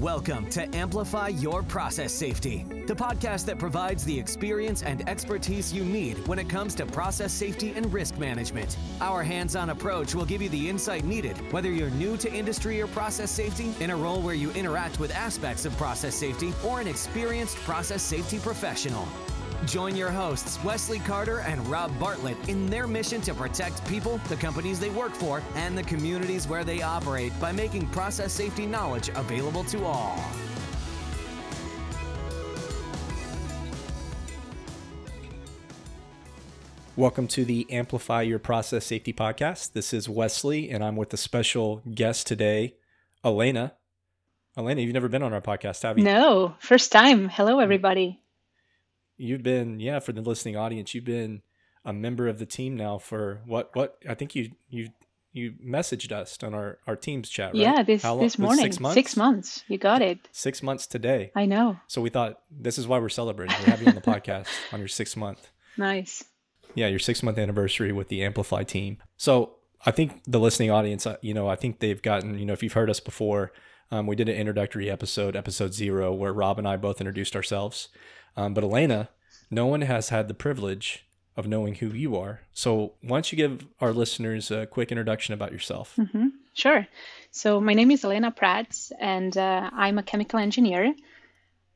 Welcome to Amplify Your Process Safety, the podcast that provides the experience and expertise you need when it comes to process safety and risk management. Our hands-on approach will give you the insight needed, whether you're new to industry or process safety, in a role where you interact with aspects of process safety, or an experienced process safety professional. Join your hosts, Wesley Carter and Rob Bartlett, in their mission to protect people, the companies they work for, and the communities where they operate by making process safety knowledge available to all. Welcome to the Amplify Your Process Safety podcast. This is Wesley, and I'm with a special guest today, Elena. Elena, you've never been on our podcast, have you? No, first time. Hello, everybody. You've been, for the listening audience, you've been a member of the team now for what I think you messaged us on our team's chat, right? Yeah, this morning. 6 months? 6 months. You got it. 6 months today. I know. So we thought, this is why we're celebrating. We're having you on the podcast on your 6 month. Nice. Yeah, your 6 month anniversary with the Amplify team. So I think the listening audience, I think they've gotten, if you've heard us before, we did an introductory episode 0, where Rob and I both introduced ourselves. But Elena, no one has had the privilege of knowing who you are. So why don't you give our listeners a quick introduction about yourself? Mm-hmm. Sure. So my name is Elena Prats, and I'm a chemical engineer.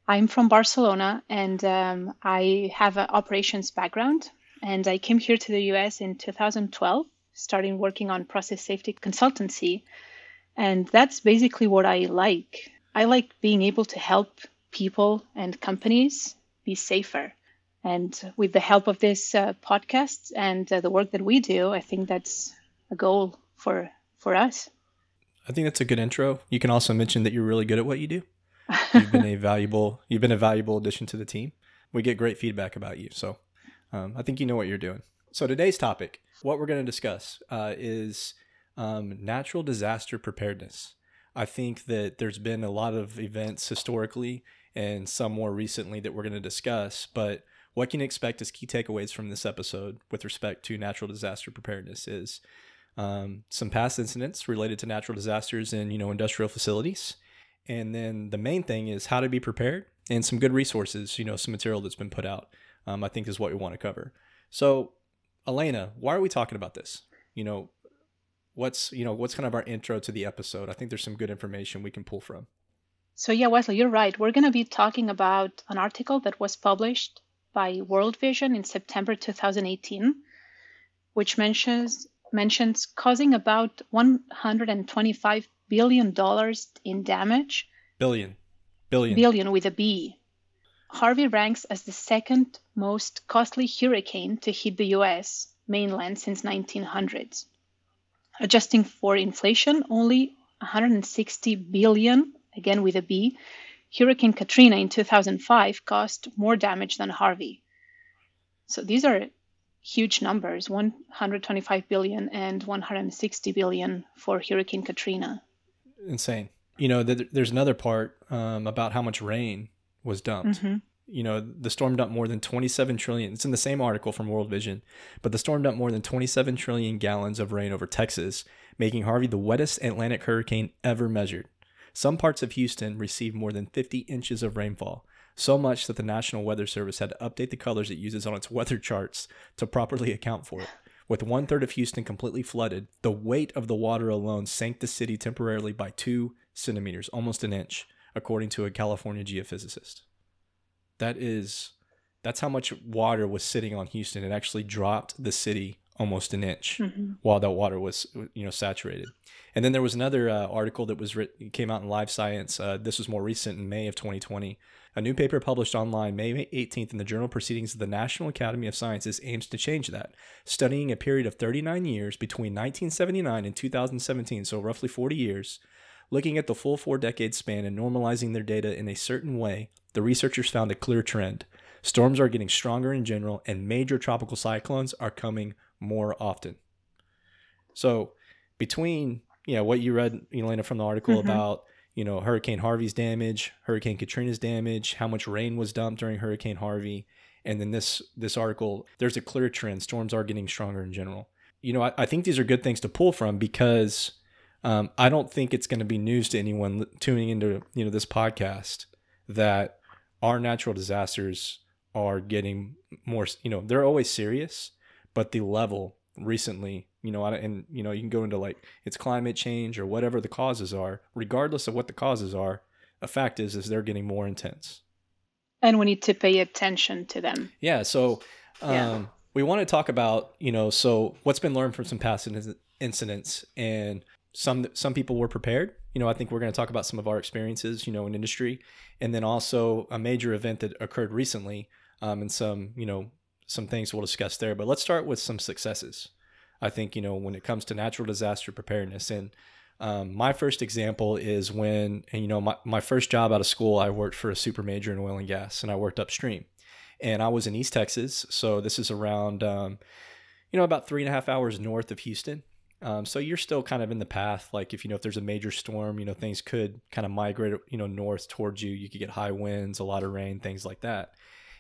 I'm from Barcelona, and I have an operations background. And I came here to the U.S. in 2012, starting working on process safety consultancy. And that's basically what I like. I like being able to help people and companies be safer. And with the help of this podcast and the work that we do, I think that's a goal for us. I think that's a good intro. You can also mention that you're really good at what you do. You've been a valuable addition to the team. We get great feedback about you. So I think you know what you're doing. So today's topic, what we're going to discuss is natural disaster preparedness. I think that there's been a lot of events historically and some more recently that we're going to discuss, but what can you expect as key takeaways from this episode with respect to natural disaster preparedness is some past incidents related to natural disasters in, industrial facilities. And then the main thing is how to be prepared and some good resources, some material that's been put out, I think is what we want to cover. So Elena, why are we talking about this? What's kind of our intro to the episode? I think there's some good information we can pull from. So yeah, Wesley, you're right. We're going to be talking about an article that was published by World Vision in September 2018, which mentions causing about $125 billion in damage. Billion. Billion with a B. Harvey ranks as the second most costly hurricane to hit the U.S. mainland since 1900s. Adjusting for inflation, only $160 billion, again with a B. Hurricane Katrina in 2005 caused more damage than Harvey. So these are huge numbers, $125 billion and $160 billion for Hurricane Katrina. Insane. There's another part about how much rain was dumped. Mm-hmm. The storm dumped more than 27 trillion. It's in the same article from World Vision, but the storm dumped more than 27 trillion gallons of rain over Texas, making Harvey the wettest Atlantic hurricane ever measured. Some parts of Houston received more than 50 inches of rainfall, so much that the National Weather Service had to update the colors it uses on its weather charts to properly account for it. With one-third of Houston completely flooded, the weight of the water alone sank the city temporarily by 2 centimeters, almost an inch, according to a California geophysicist. That's how much water was sitting on Houston. It actually dropped the city almost an inch while that water was, saturated. And then there was another article that was came out in Live Science. This was more recent in May of 2020. A new paper published online May 18th in the Journal of Proceedings of the National Academy of Sciences aims to change that, studying a period of 39 years between 1979 and 2017, so roughly 40 years, looking at the full 4-decade span and normalizing their data in a certain way. The researchers found a clear trend. Storms are getting stronger in general, and major tropical cyclones are coming more often. So between, what you read, Elena, from the article about, Hurricane Harvey's damage, Hurricane Katrina's damage, how much rain was dumped during Hurricane Harvey, and then this article, there's a clear trend. Storms are getting stronger in general. I think these are good things to pull from because I don't think it's going to be news to anyone tuning into this podcast that our natural disasters are getting more. They're always serious, but the level recently, you can go into like it's climate change or whatever the causes are. Regardless of what the causes are, the fact is they're getting more intense, and we need to pay attention to them. Yeah. So we want to talk about so what's been learned from some past incidents, and some people were prepared. I think we're going to talk about some of our experiences, in industry, and then also a major event that occurred recently, and some things we'll discuss there. But let's start with some successes. I think, when it comes to natural disaster preparedness, and my first example is when, my first job out of school, I worked for a super major in oil and gas, and I worked upstream, and I was in East Texas. So this is around, about 3.5 hours north of Houston. So you're still kind of in the path. Like if there's a major storm, things could kind of migrate, north towards you. You could get high winds, a lot of rain, things like that.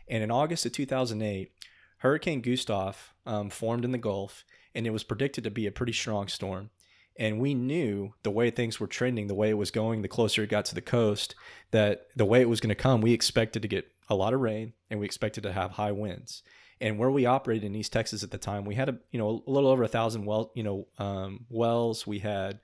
And in August of 2008, Hurricane Gustav formed in the Gulf, and it was predicted to be a pretty strong storm. And we knew the way things were trending, the way it was going, the closer it got to the coast, that the way it was going to come, we expected to get a lot of rain, and we expected to have high winds. And where we operated in East Texas at the time, we had a little over 1,000 wells. We had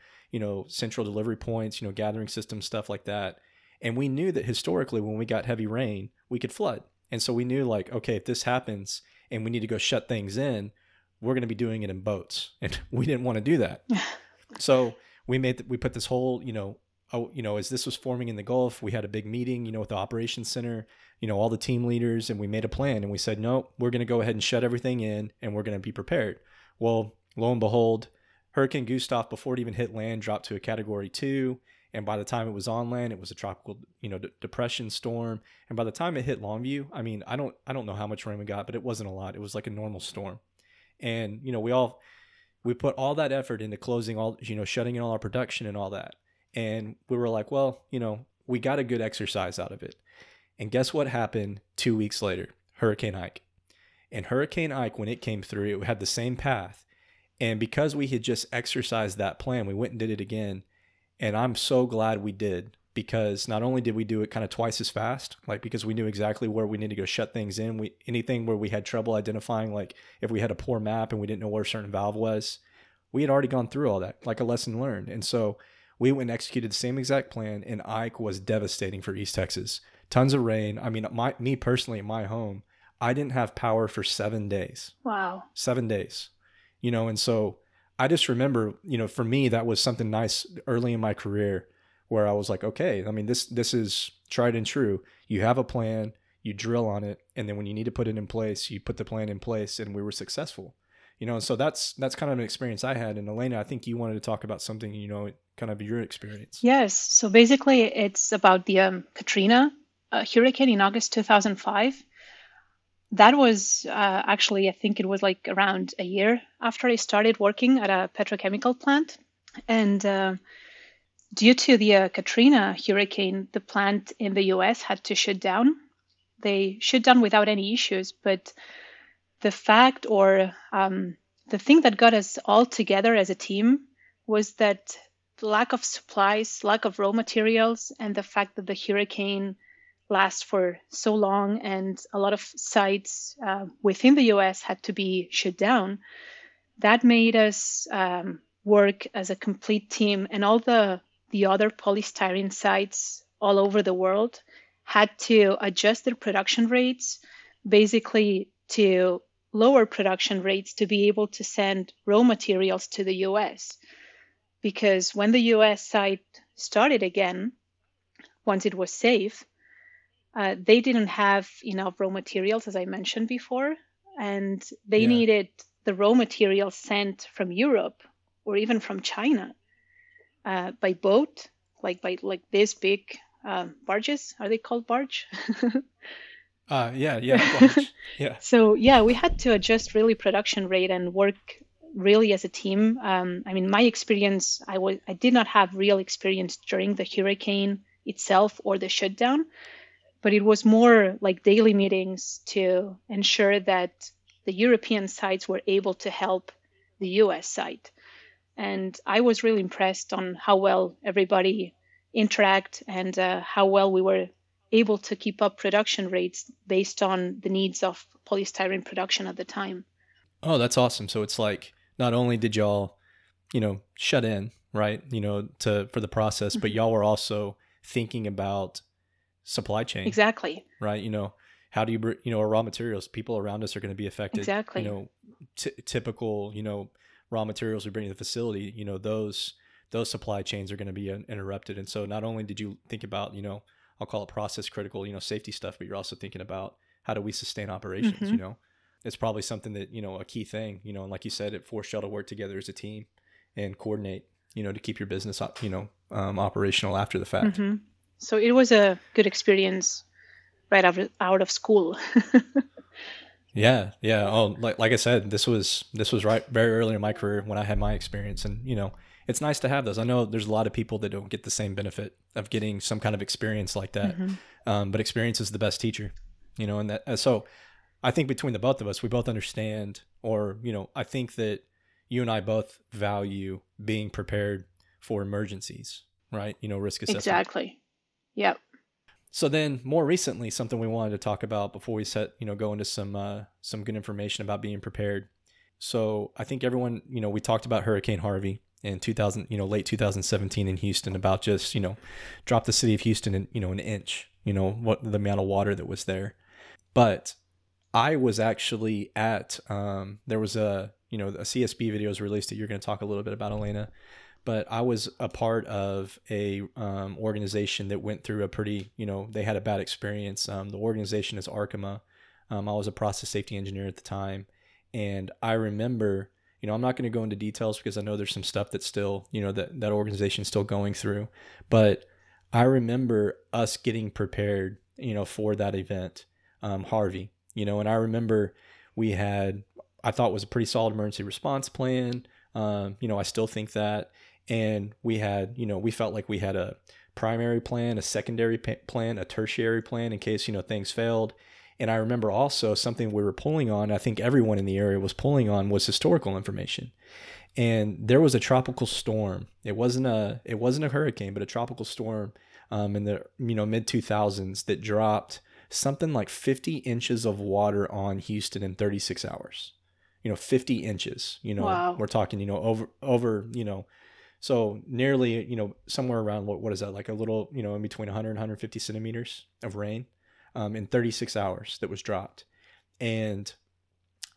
central delivery points, gathering systems, stuff like that. And we knew that historically, when we got heavy rain, we could flood. And so we knew like, okay, if this happens and we need to go shut things in, we're going to be doing it in boats, and we didn't want to do that. So we put this whole as this was forming in the Gulf, we had a big meeting, with the operations center, all the team leaders, and we made a plan, and we said, no, we're going to go ahead and shut everything in, and we're going to be prepared. Well, lo and behold, Hurricane Gustav, before it even hit land, dropped to a Category 2. And by the time it was on land, it was a tropical, depression storm. And by the time it hit Longview, I mean, I don't know how much rain we got, but it wasn't a lot. It was like a normal storm. And, we put all that effort into closing all, shutting in all our production and all that. And we were like, well, we got a good exercise out of it. And guess what happened 2 weeks later? Hurricane Ike. And Hurricane Ike, when it came through, it had the same path. And because we had just exercised that plan, we went and did it again. And I'm so glad we did, because not only did we do it kind of twice as fast, like because we knew exactly where we needed to go shut things in. Anything where we had trouble identifying, like if we had a poor map and we didn't know where a certain valve was, we had already gone through all that, like a lesson learned. And so we went and executed the same exact plan, and Ike was devastating for East Texas. Tons of rain. I mean, me personally, in my home, I didn't have power for 7 days. Wow. 7 days. And so I just remember, for me, that was something nice early in my career where I was like, okay, I mean, this is tried and true. You have a plan, you drill on it, and then when you need to put it in place, you put the plan in place, and we were successful. And so that's kind of an experience I had. And Elena, I think you wanted to talk about something, kind of your experience. Yes. So basically, it's about the Katrina hurricane in August 2005. That was actually, I think it was like around a year after I started working at a petrochemical plant. And due to the Katrina hurricane, the plant in the US had to shut down. They shut down without any issues, but the fact or the thing that got us all together as a team was that lack of supplies, lack of raw materials, and the fact that the hurricane lasts for so long and a lot of sites within the US had to be shut down, that made us work as a complete team. And all the other polystyrene sites all over the world had to adjust their production rates, basically to lower production rates to be able to send raw materials to the US. Because when the US site started again, once it was safe, they didn't have enough raw materials, as I mentioned before, and they needed the raw materials sent from Europe or even from China by boat, like this big barges. Are they called barge? Barge. Yeah. So we had to adjust really production rate and work really as a team. I mean, my experience, I did not have real experience during the hurricane itself or the shutdown. But it was more like daily meetings to ensure that the European sites were able to help the US site. And I was really impressed on how well everybody interact and how well we were able to keep up production rates based on the needs of polystyrene production at the time. Oh, that's awesome. So it's like, not only did y'all, shut in, right, for the process, mm-hmm. but y'all were also thinking about supply chain. Exactly. Right. How do you, our raw materials, people around us are going to be affected. Exactly. Typical, raw materials we bring to the facility, those supply chains are going to be interrupted. And so not only did you think about, I'll call it process critical, safety stuff, but you're also thinking about how do we sustain operations, mm-hmm. It's probably something that, a key thing, and like you said, it forced y'all to work together as a team and coordinate, to keep your business, operational after the fact. Mm-hmm. So it was a good experience right out of school. Yeah. Yeah. Oh, like I said, this was right very early in my career when I had my experience, and, it's nice to have those. I know there's a lot of people that don't get the same benefit of getting some kind of experience like that. Mm-hmm. But experience is the best teacher, and that, so I think between the both of us, we both understand, or, I think that you and I both value being prepared for emergencies, right? Risk assessment. Exactly. Yep. So then more recently, something we wanted to talk about before we go into some good information about being prepared. So I think everyone, we talked about Hurricane Harvey in late 2017 in Houston, about just, drop the city of Houston in, an inch, what the amount of water that was there. But I was actually at, there was a CSB video was released that you're going to talk a little bit about, Elena, but I was a part of a, organization that went through a pretty, they had a bad experience. The organization is Arkema. I was a process safety engineer at the time. And I remember, I'm not going to go into details because I know there's some stuff that's still, that organization's still going through, but I remember us getting prepared, for that event, Harvey, and I remember we had, I thought was a pretty solid emergency response plan. I still think that, and we had, we felt like we had a primary plan, a secondary plan, a tertiary plan in case, things failed. And I remember also something we were pulling on, I think everyone in the area was pulling on, was historical information. And there was a tropical storm. It wasn't a hurricane, but a tropical storm in the mid 2000s that dropped something like 50 inches of water on Houston in 36 hours. 50 inches, wow. We're talking, over, so nearly, somewhere around what is that? Like a little, in between 100 and 150 centimeters of rain. In 36 hours that was dropped. And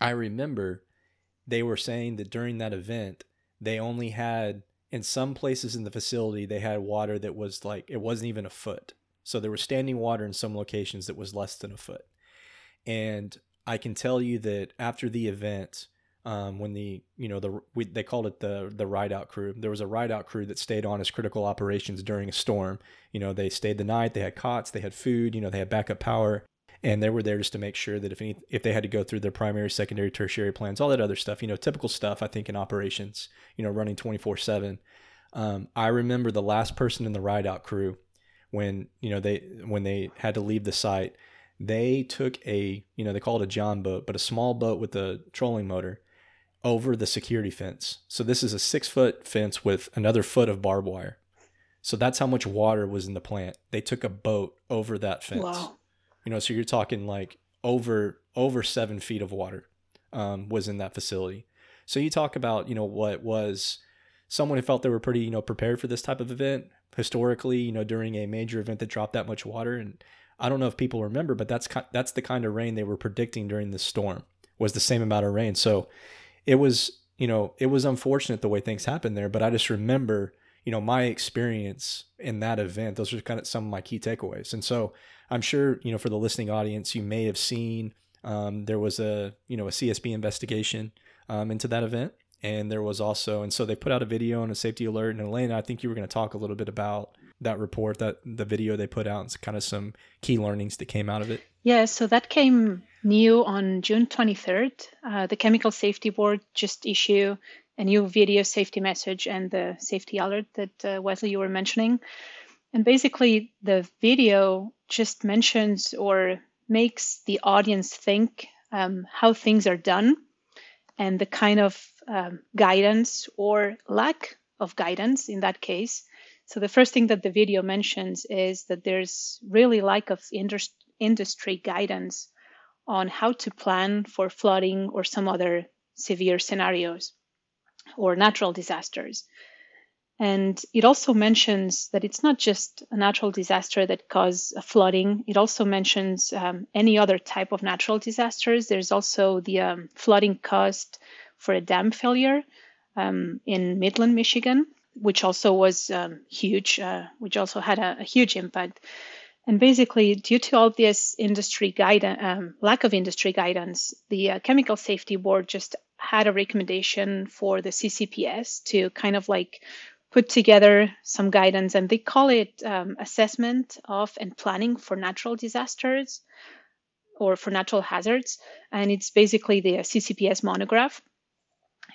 I remember they were saying that during that event, they only had, in some places in the facility, they had water that was like, it wasn't even a foot. So there was standing water in some locations that was less than a foot. And I can tell you that after the event, when the, they called it the ride-out crew. There was a ride-out crew that stayed on as critical operations during a storm. They stayed the night, they had cots, they had food, they had backup power, and they were there just to make sure that if they had to go through their primary, secondary, tertiary plans, all that other stuff, typical stuff, I think, in operations, running 24/7. I remember the last person in the ride-out crew when, when they had to leave the site, they took a, they call it a John boat, but a small boat with a trolling motor, over the security fence. So this is a 6-foot fence with another foot of barbed wire. So that's how much water was in the plant. They took a boat over that fence. Wow. So you're talking like over 7 feet of water was in that facility. So you talk about, what was someone who felt they were pretty, prepared for this type of event historically, during a major event that dropped that much water. And I don't know if people remember, but that's the kind of rain they were predicting during this storm, was the same amount of rain. So it was, it was unfortunate the way things happened there, but I just remember, my experience in that event. Those are kind of some of my key takeaways. And so I'm sure, for the listening audience, you may have seen, there was a, a CSB investigation, into that event. And there was also, and so they put out a video and a safety alert. And Elena, I think you were going to talk a little bit about that report, that the video they put out, and kind of some key learnings that came out of it. Yeah, so that came new on June 23rd. The Chemical Safety Board just issued a new video safety message and the safety alert that Wesley, you were mentioning. And basically the video just mentions or makes the audience think how things are done and the kind of guidance or lack of guidance in that case. So the first thing that the video mentions is that there's really lack of industry guidance on how to plan for flooding or some other severe scenarios or natural disasters. And it also mentions that it's not just a natural disaster that causes flooding. It also mentions any other type of natural disasters. There's also the flooding caused for a dam failure in Midland, Michigan, which also was huge, which also had a huge impact. And basically, due to all this lack of industry guidance, the Chemical Safety Board just had a recommendation for the CCPS to kind of like put together some guidance, and they call it assessment of and planning for natural disasters or for natural hazards. And it's basically the CCPS monograph.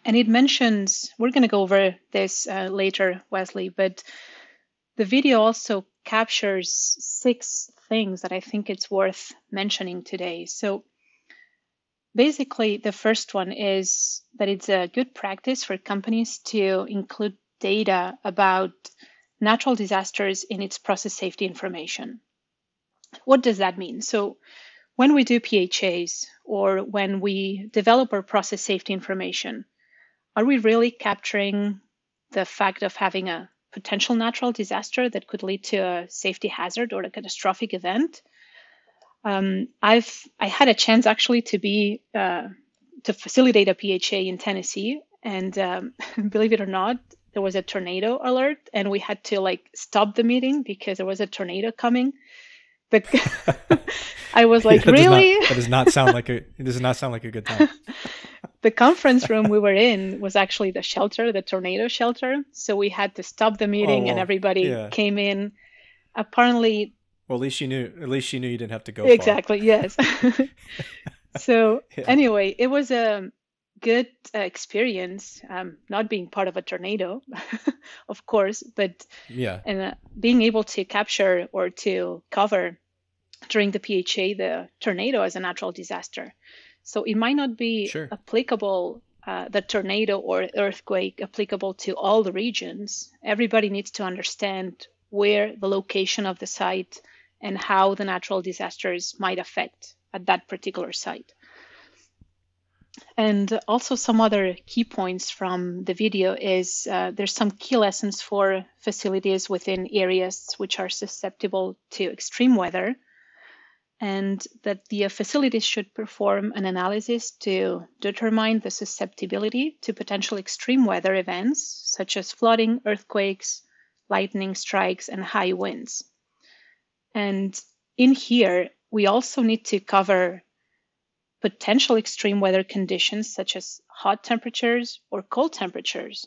And it mentions, we're going to go over this later, Wesley, but the video also captures 6 things that I think it's worth mentioning today. So basically, the first one is that it's a good practice for companies to include data about natural disasters in its process safety information. What does that mean? So when we do PHAs or when we develop our process safety information, are we really capturing the fact of having a potential natural disaster that could lead to a safety hazard or a catastrophic event? I had a chance actually to facilitate a PHA in Tennessee, and believe it or not, there was a tornado alert, and we had to like stop the meeting because there was a tornado coming. But I was like, really? That does not sound like a good time. The conference room we were in was actually the shelter, the tornado shelter. So we had to stop the meeting, and everybody came in. Apparently, well, at least she knew you didn't have to go. Exactly. Far. Yes. So anyway, it was a good experience, not being part of a tornado, of course, but and being able to capture or to cover during the PHA the tornado as a natural disaster. So it might not be applicable, the tornado or earthquake applicable to all the regions. Everybody needs to understand where the location of the site and how the natural disasters might affect at that particular site. And also some other key points from the video is there's some key lessons for facilities within areas which are susceptible to extreme weather, and that the facilities should perform an analysis to determine the susceptibility to potential extreme weather events, such as flooding, earthquakes, lightning strikes, and high winds. And in here, we also need to cover potential extreme weather conditions, such as hot temperatures or cold temperatures.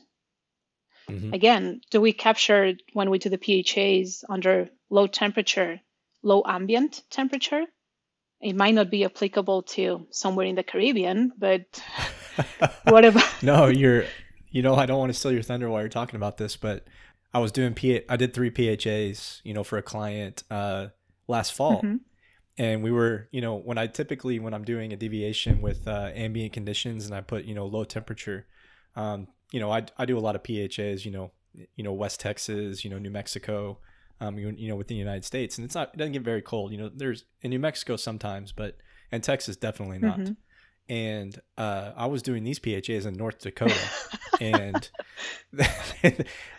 Mm-hmm. Again, do we capture when we do the PHAs under low temperature, low ambient temperature? It might not be applicable to somewhere in the Caribbean, but what about? No, I don't want to steal your thunder while you're talking about this, but I was doing, I did 3 PHAs, for a client last fall. Mm-hmm. And we were, when I'm doing a deviation with ambient conditions and I put, low temperature, I do a lot of PHAs, West Texas, New Mexico, within the United States, and it doesn't get very cold, there's in New Mexico sometimes, but in Texas, definitely not. Mm-hmm. And, I was doing these PHAs in North Dakota and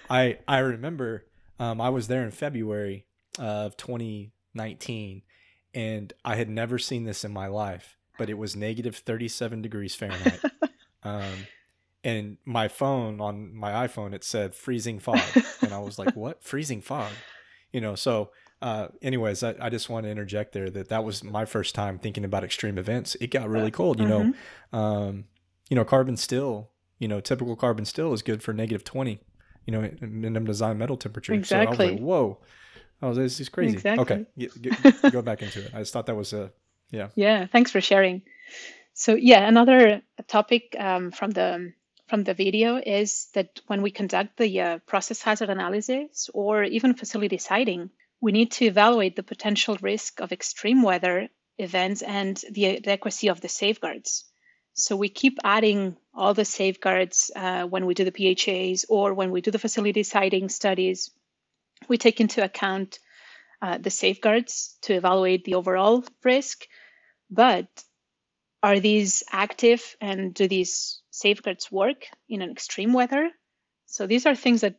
I remember, I was there in February of 2019 and I had never seen this in my life, but it was negative 37 degrees Fahrenheit. And on my iPhone, it said freezing fog. And I was like, what? Freezing fog? So anyways, I just want to interject there that was my first time thinking about extreme events. It got really cold, mm-hmm. Carbon steel, typical carbon steel is good for negative 20, minimum design metal temperature. Exactly. So I was like, whoa, this is crazy. Exactly. Okay, go back into it. I just thought that was yeah. Yeah, thanks for sharing. So yeah, another topic from the video is that when we conduct the process hazard analysis or even facility siting, we need to evaluate the potential risk of extreme weather events and the adequacy of the safeguards. So we keep adding all the safeguards when we do the PHAs or when we do the facility siting studies. We take into account the safeguards to evaluate the overall risk, but are these active and do these safeguards work in an extreme weather? So these are things that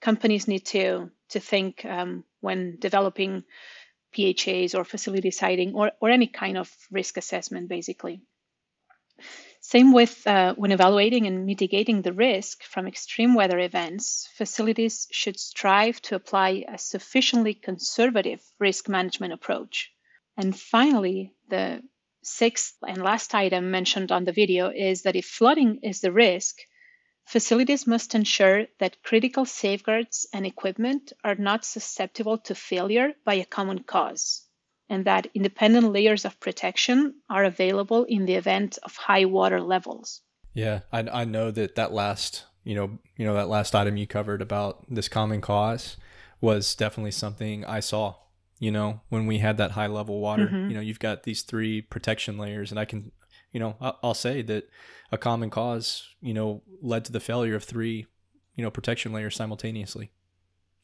companies need to think when developing PHAs or facility siting or any kind of risk assessment, basically. Same with when evaluating and mitigating the risk from extreme weather events, facilities should strive to apply a sufficiently conservative risk management approach. And finally, the sixth and last item mentioned on the video is that if flooding is the risk, facilities must ensure that critical safeguards and equipment are not susceptible to failure by a common cause, and that independent layers of protection are available in the event of high water levels. Yeah, I know that last, that last item you covered about this common cause was definitely something I saw, when we had that high level water. Mm-hmm. You've got these three protection layers, and I can I'll say that a common cause, led to the failure of three, protection layers simultaneously.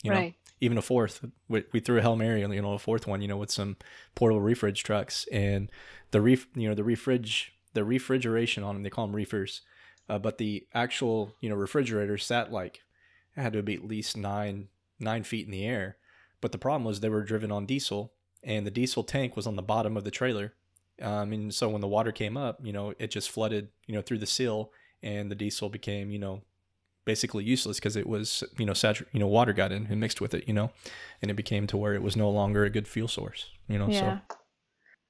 Right. Even a fourth. We threw a Hail Mary on, a fourth one, with some portable refrige trucks, and the refrigeration on them, they call them reefers, but the actual, refrigerator sat it had to be at least nine feet in the air. But the problem was they were driven on diesel, and the diesel tank was on the bottom of the trailer. And so when the water came up, it just flooded, through the sill, and the diesel became, basically useless because it was, water got in and mixed with it, and it became to where it was no longer a good fuel source, Yeah. So.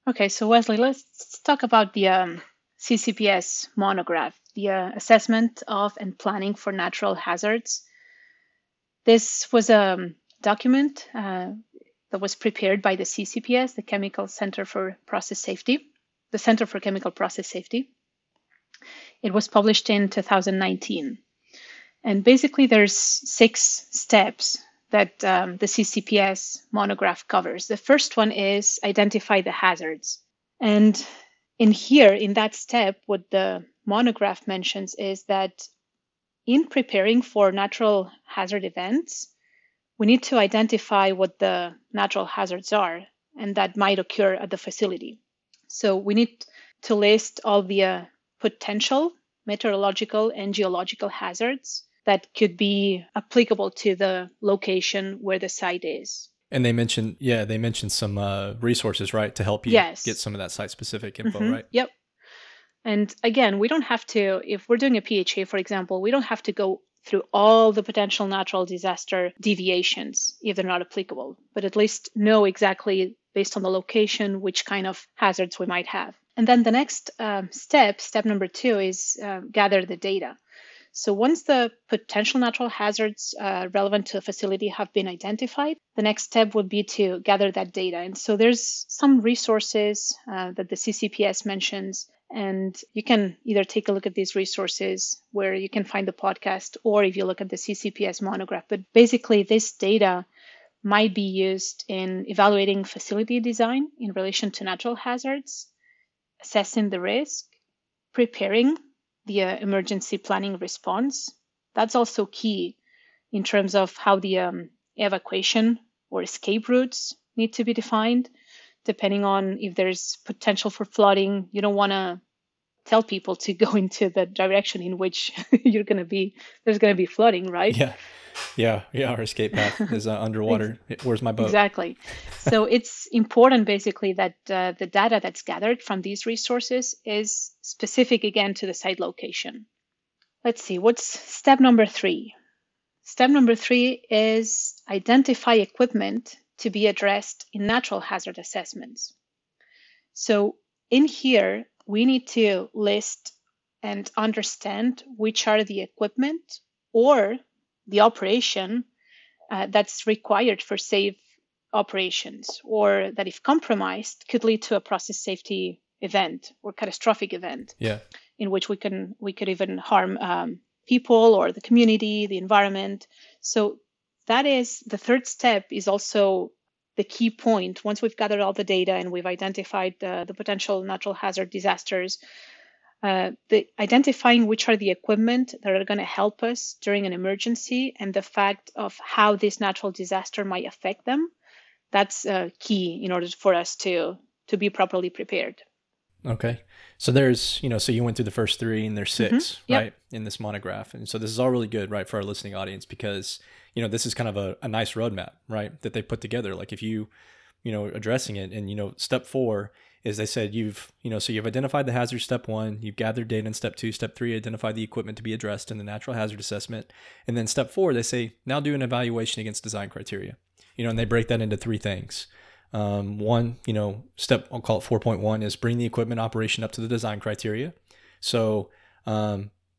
Okay. So Wesley, let's talk about the CCPS monograph, the assessment of and planning for natural hazards. This was a document, that was prepared by the CCPS, the Chemical Center for Process Safety, the Center for Chemical Process Safety. It was published in 2019. And basically there's 6 steps that the CCPS monograph covers. The first one is identify the hazards. And in that step, what the monograph mentions is that in preparing for natural hazard events, we need to identify what the natural hazards are and that might occur at the facility. So we need to list all the potential meteorological and geological hazards that could be applicable to the location where the site is. And they mentioned some resources, right, to help you get some of that site-specific info, mm-hmm. right? Yep. And again, we don't have to, if we're doing a PHA, for example, we don't have to go through all the potential natural disaster deviations if they're not applicable, but at least know exactly based on the location which kind of hazards we might have. And then the next step number 2, is gather the data. So once the potential natural hazards relevant to a facility have been identified, the next step would be to gather that data. And so there's some resources that the CCPS mentions, and you can either take a look at these resources where you can find the podcast, or if you look at the CCPS monograph. But basically, this data might be used in evaluating facility design in relation to natural hazards, assessing the risk, preparing the emergency planning response. That's also key in terms of how the evacuation or escape routes need to be defined. Depending on if there's potential for flooding, you don't want to tell people to go into the direction in which there's going to be flooding, right? Yeah. Our escape path is underwater. Where's my boat? Exactly. So it's important basically that the data that's gathered from these resources is specific again to the site location. Let's see, what's step number 3? Step number 3 is identify equipment to be addressed in natural hazard assessments. So in here, we need to list and understand which are the equipment or the operation that's required for safe operations, or that if compromised could lead to a process safety event or catastrophic event in which we could even harm people or the community, the environment. So that is the third step, is also the key point. Once we've gathered all the data and we've identified the potential natural hazard disasters, the identifying which are the equipment that are going to help us during an emergency and the fact of how this natural disaster might affect them, that's key in order for us to be properly prepared. Okay. So there's, so you went through the first three and there's six, mm-hmm. right, in this monograph. And so this is all really good, right, for our listening audience because, this is kind of a nice roadmap, right, that they put together. Like if you, addressing it and, step four is they said so you've identified the hazard, step one, you've gathered data in step two, step three, identify the equipment to be addressed in the natural hazard assessment. And then step four, they say, now do an evaluation against design criteria, and they break that into three things. One, step, I'll call it 4.1 is bring the equipment operation up to the design criteria. So,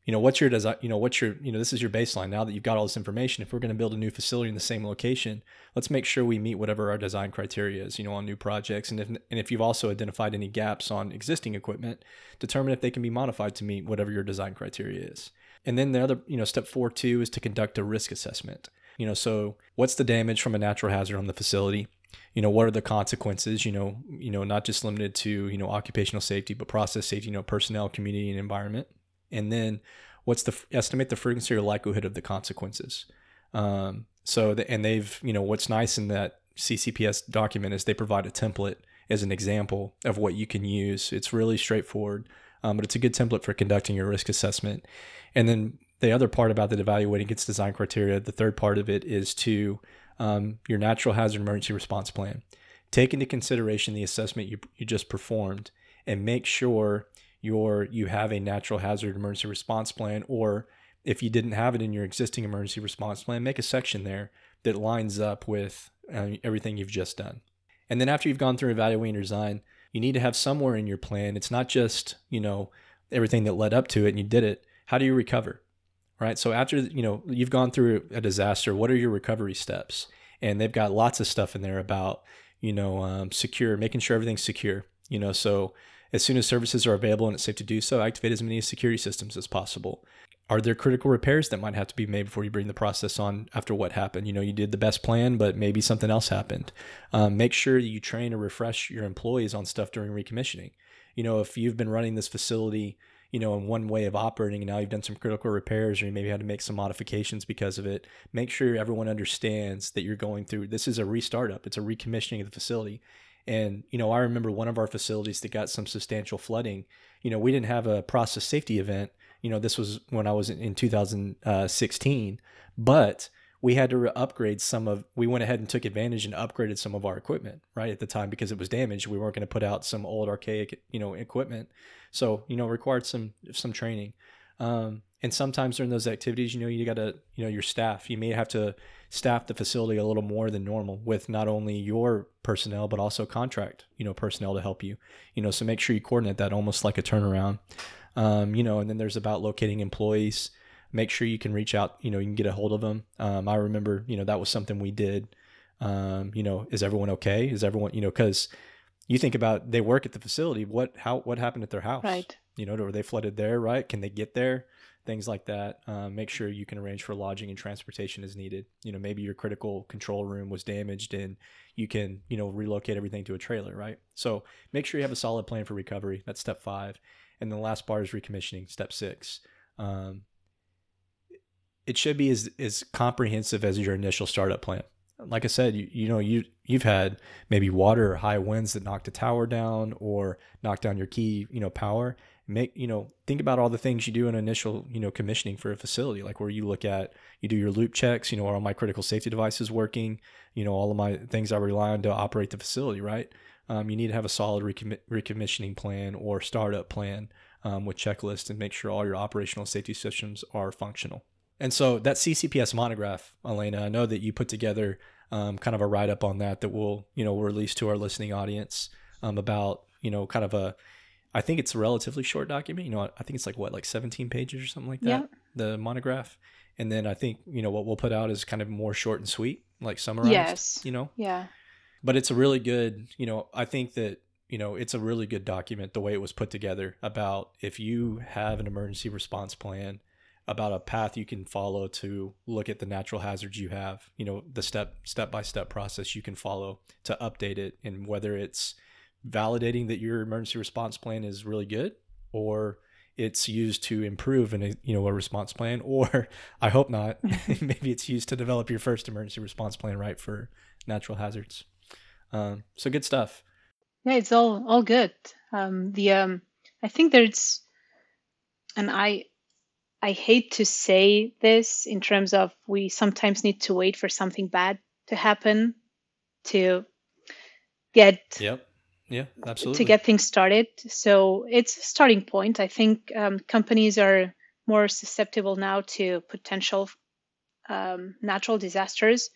what's your design, this is your baseline. Now that you've got all this information, if we're going to build a new facility in the same location, let's make sure we meet whatever our design criteria is, on new projects. And if you've also identified any gaps on existing equipment, determine if they can be modified to meet whatever your design criteria is. And then the other, step 4.2 is to conduct a risk assessment. So what's the damage from a natural hazard on the facility? What are the consequences, not just limited to, occupational safety, but process safety, personnel, community, and environment. And then what's estimate the frequency or likelihood of the consequences. What's nice in that CCPS document is they provide a template as an example of what you can use. It's really straightforward, but it's a good template for conducting your risk assessment. And then the other part about that evaluating its design criteria, the third part of it is to your natural hazard emergency response plan. Take into consideration the assessment you just performed and make sure you have a natural hazard emergency response plan, or if you didn't have it in your existing emergency response plan, make a section there that lines up with everything you've just done. And then after you've gone through evaluating your design, you need to have somewhere in your plan. It's not just, everything that led up to it and you did it. How do you recover? Right. So after, you've gone through a disaster, what are your recovery steps? And they've got lots of stuff in there about, secure, making sure everything's secure, so as soon as services are available and it's safe to do so, activate as many security systems as possible. Are there critical repairs that might have to be made before you bring the process on after what happened? You did the best plan, but maybe something else happened. Make sure you train or refresh your employees on stuff during recommissioning. If you've been running this facility, in one way of operating, and now you've done some critical repairs or you maybe had to make some modifications because of it, make sure everyone understands that you're going through, this is a restartup, it's a recommissioning of the facility. And, I remember one of our facilities that got some substantial flooding, we didn't have a process safety event, this was when I was in 2016, but we had to upgrade we went ahead and took advantage and upgraded some of our equipment, right, at the time, because it was damaged. We weren't going to put out some old archaic, equipment. So, required some training. And sometimes during those activities, you got to, your staff, you may have to staff the facility a little more than normal with not only your personnel, but also contract, personnel to help you, so make sure you coordinate that almost like a turnaround. And then there's about locating employees. Make sure you can reach out, you can get a hold of them. I remember, that was something we did. Is everyone okay? Is everyone, cause you think about, they work at the facility. What happened at their house? Right. Were they flooded there? Right. Can they get there? Things like that. Make sure you can arrange for lodging and transportation as needed. Maybe your critical control room was damaged and you can, relocate everything to a trailer. Right. So make sure you have a solid plan for recovery. That's step 5. And the last part is recommissioning, step 6. It should be as comprehensive as your initial startup plan. Like I said, you've had maybe water or high winds that knocked a tower down or knocked down your key, power. Think about all the things you do in initial, commissioning for a facility, like where you look at, you do your loop checks, are all my critical safety devices working, all of my things I rely on to operate the facility, right? You need to have a solid recommissioning plan or startup plan with checklists and make sure all your operational safety systems are functional. And so that CCPS monograph, Elena, I know that you put together kind of a write-up on that we'll, release to our listening audience about, kind of I think it's a relatively short document. I think it's like 17 pages or something like that, yeah. The monograph. And then I think, what we'll put out is kind of more short and sweet, like summarized, yes. Yeah. But it's a really good, I think that, it's a really good document, the way it was put together about if you have an emergency response plan, about a path you can follow to look at the natural hazards you have, the step-by-step process you can follow to update it. And whether it's validating that your emergency response plan is really good, or it's used to improve in a response plan, or I hope not. Maybe it's used to develop your first emergency response plan, right, for natural hazards. So good stuff. Yeah, it's all good. I think there's, and I hate to say this in terms of we sometimes need to wait for something bad to happen to get. Yep. Yeah, absolutely. To get things started. So it's a starting point. I think companies are more susceptible now to potential natural disasters.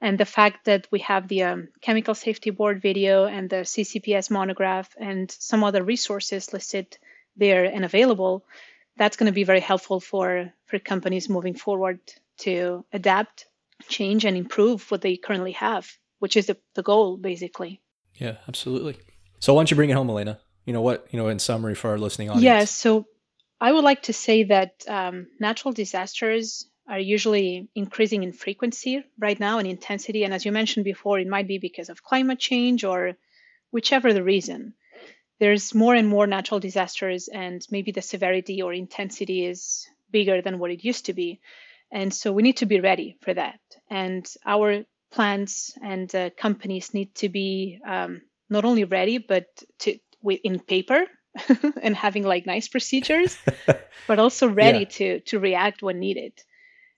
And the fact that we have the Chemical Safety Board video and the CCPS monograph and some other resources listed there and available, that's going to be very helpful for companies moving forward to adapt, change, and improve what they currently have, which is the goal, basically. Yeah, absolutely. So why don't you bring it home, Elena? In summary for our listening audience. Yeah, so I would like to say that natural disasters are usually increasing in frequency right now and intensity. And as you mentioned before, it might be because of climate change or whichever the reason. There's more and more natural disasters, and maybe the severity or intensity is bigger than what it used to be. And so we need to be ready for that. And our plants and companies need to be not only ready, but in paper and having nice procedures, but also ready to react when needed.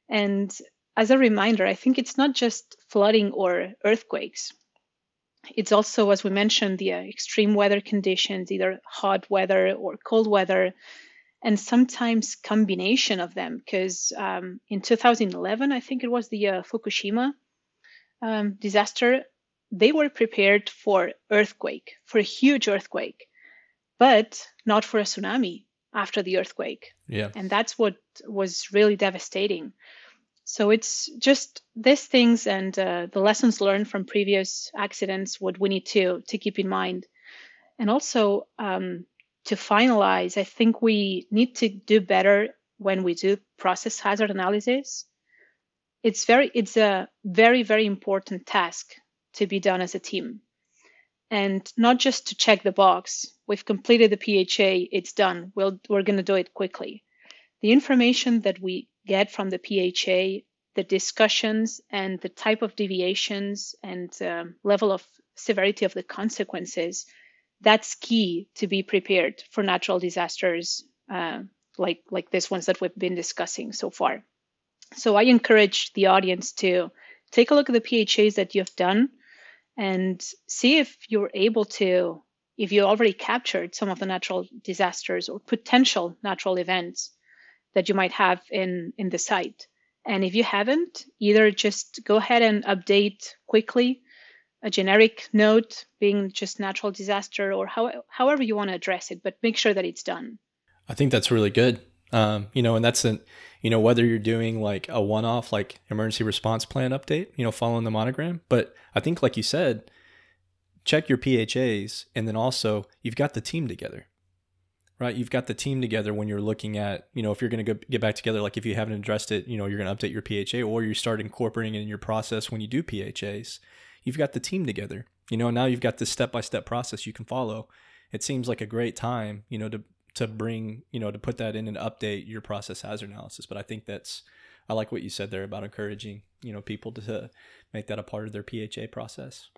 And as a reminder, I think it's not just flooding or earthquakes. It's also, as we mentioned, the extreme weather conditions, either hot weather or cold weather, and sometimes combination of them. Because in 2011, I think it was the Fukushima disaster, they were prepared for a huge earthquake, but not for a tsunami after the earthquake. Yeah. And that's what was really devastating. So it's just these things and the lessons learned from previous accidents, what we need to keep in mind. And also to finalize, I think we need to do better when we do process hazard analysis. It's a very, very important task to be done as a team, and not just to check the box. We've completed the PHA. It's done. We're going to do it quickly. The information that we get from the PHA, the discussions and the type of deviations and level of severity of the consequences, that's key to be prepared for natural disasters like these ones that we've been discussing so far. So I encourage the audience to take a look at the PHAs that you've done and see if you already captured some of the natural disasters or potential natural events that you might have in the site. And if you haven't, either just go ahead and update quickly a generic note being just natural disaster or however you want to address it, but make sure that it's done. I think that's really good. And that's whether you're doing a one-off emergency response plan update, following the monogram. But I think, like you said, check your PHAs, and then also you've got the team together, right? You've got the team together when you're looking at, if you're going to get back together, if you haven't addressed it, you're going to update your PHA, or you start incorporating it in your process when you do PHAs. You've got the team together, now you've got this step-by-step process you can follow. It seems like a great time, to put that in and update your process hazard analysis. But I think I like what you said there about encouraging, people to make that a part of their PHA process.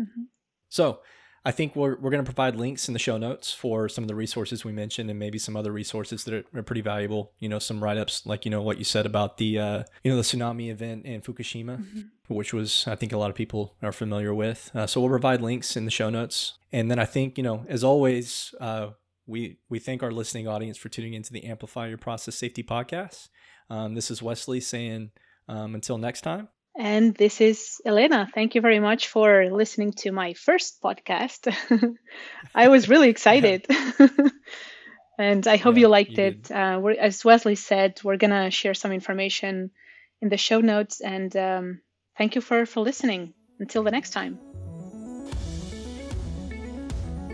Mm-hmm. So I think we're going to provide links in the show notes for some of the resources we mentioned, and maybe some other resources that are pretty valuable. Some write-ups, what you said about the, the tsunami event in Fukushima, mm-hmm. which was, I think a lot of people are familiar with. So we'll provide links in the show notes. And then I think, as always, we thank our listening audience for tuning into the Amplify Your Process Safety podcast. This is Wesley saying until next time. And this is Elena. Thank you very much for listening to my first podcast. I was really excited. And I hope you liked it. As Wesley said, we're going to share some information in the show notes. And thank you for listening. Until the next time.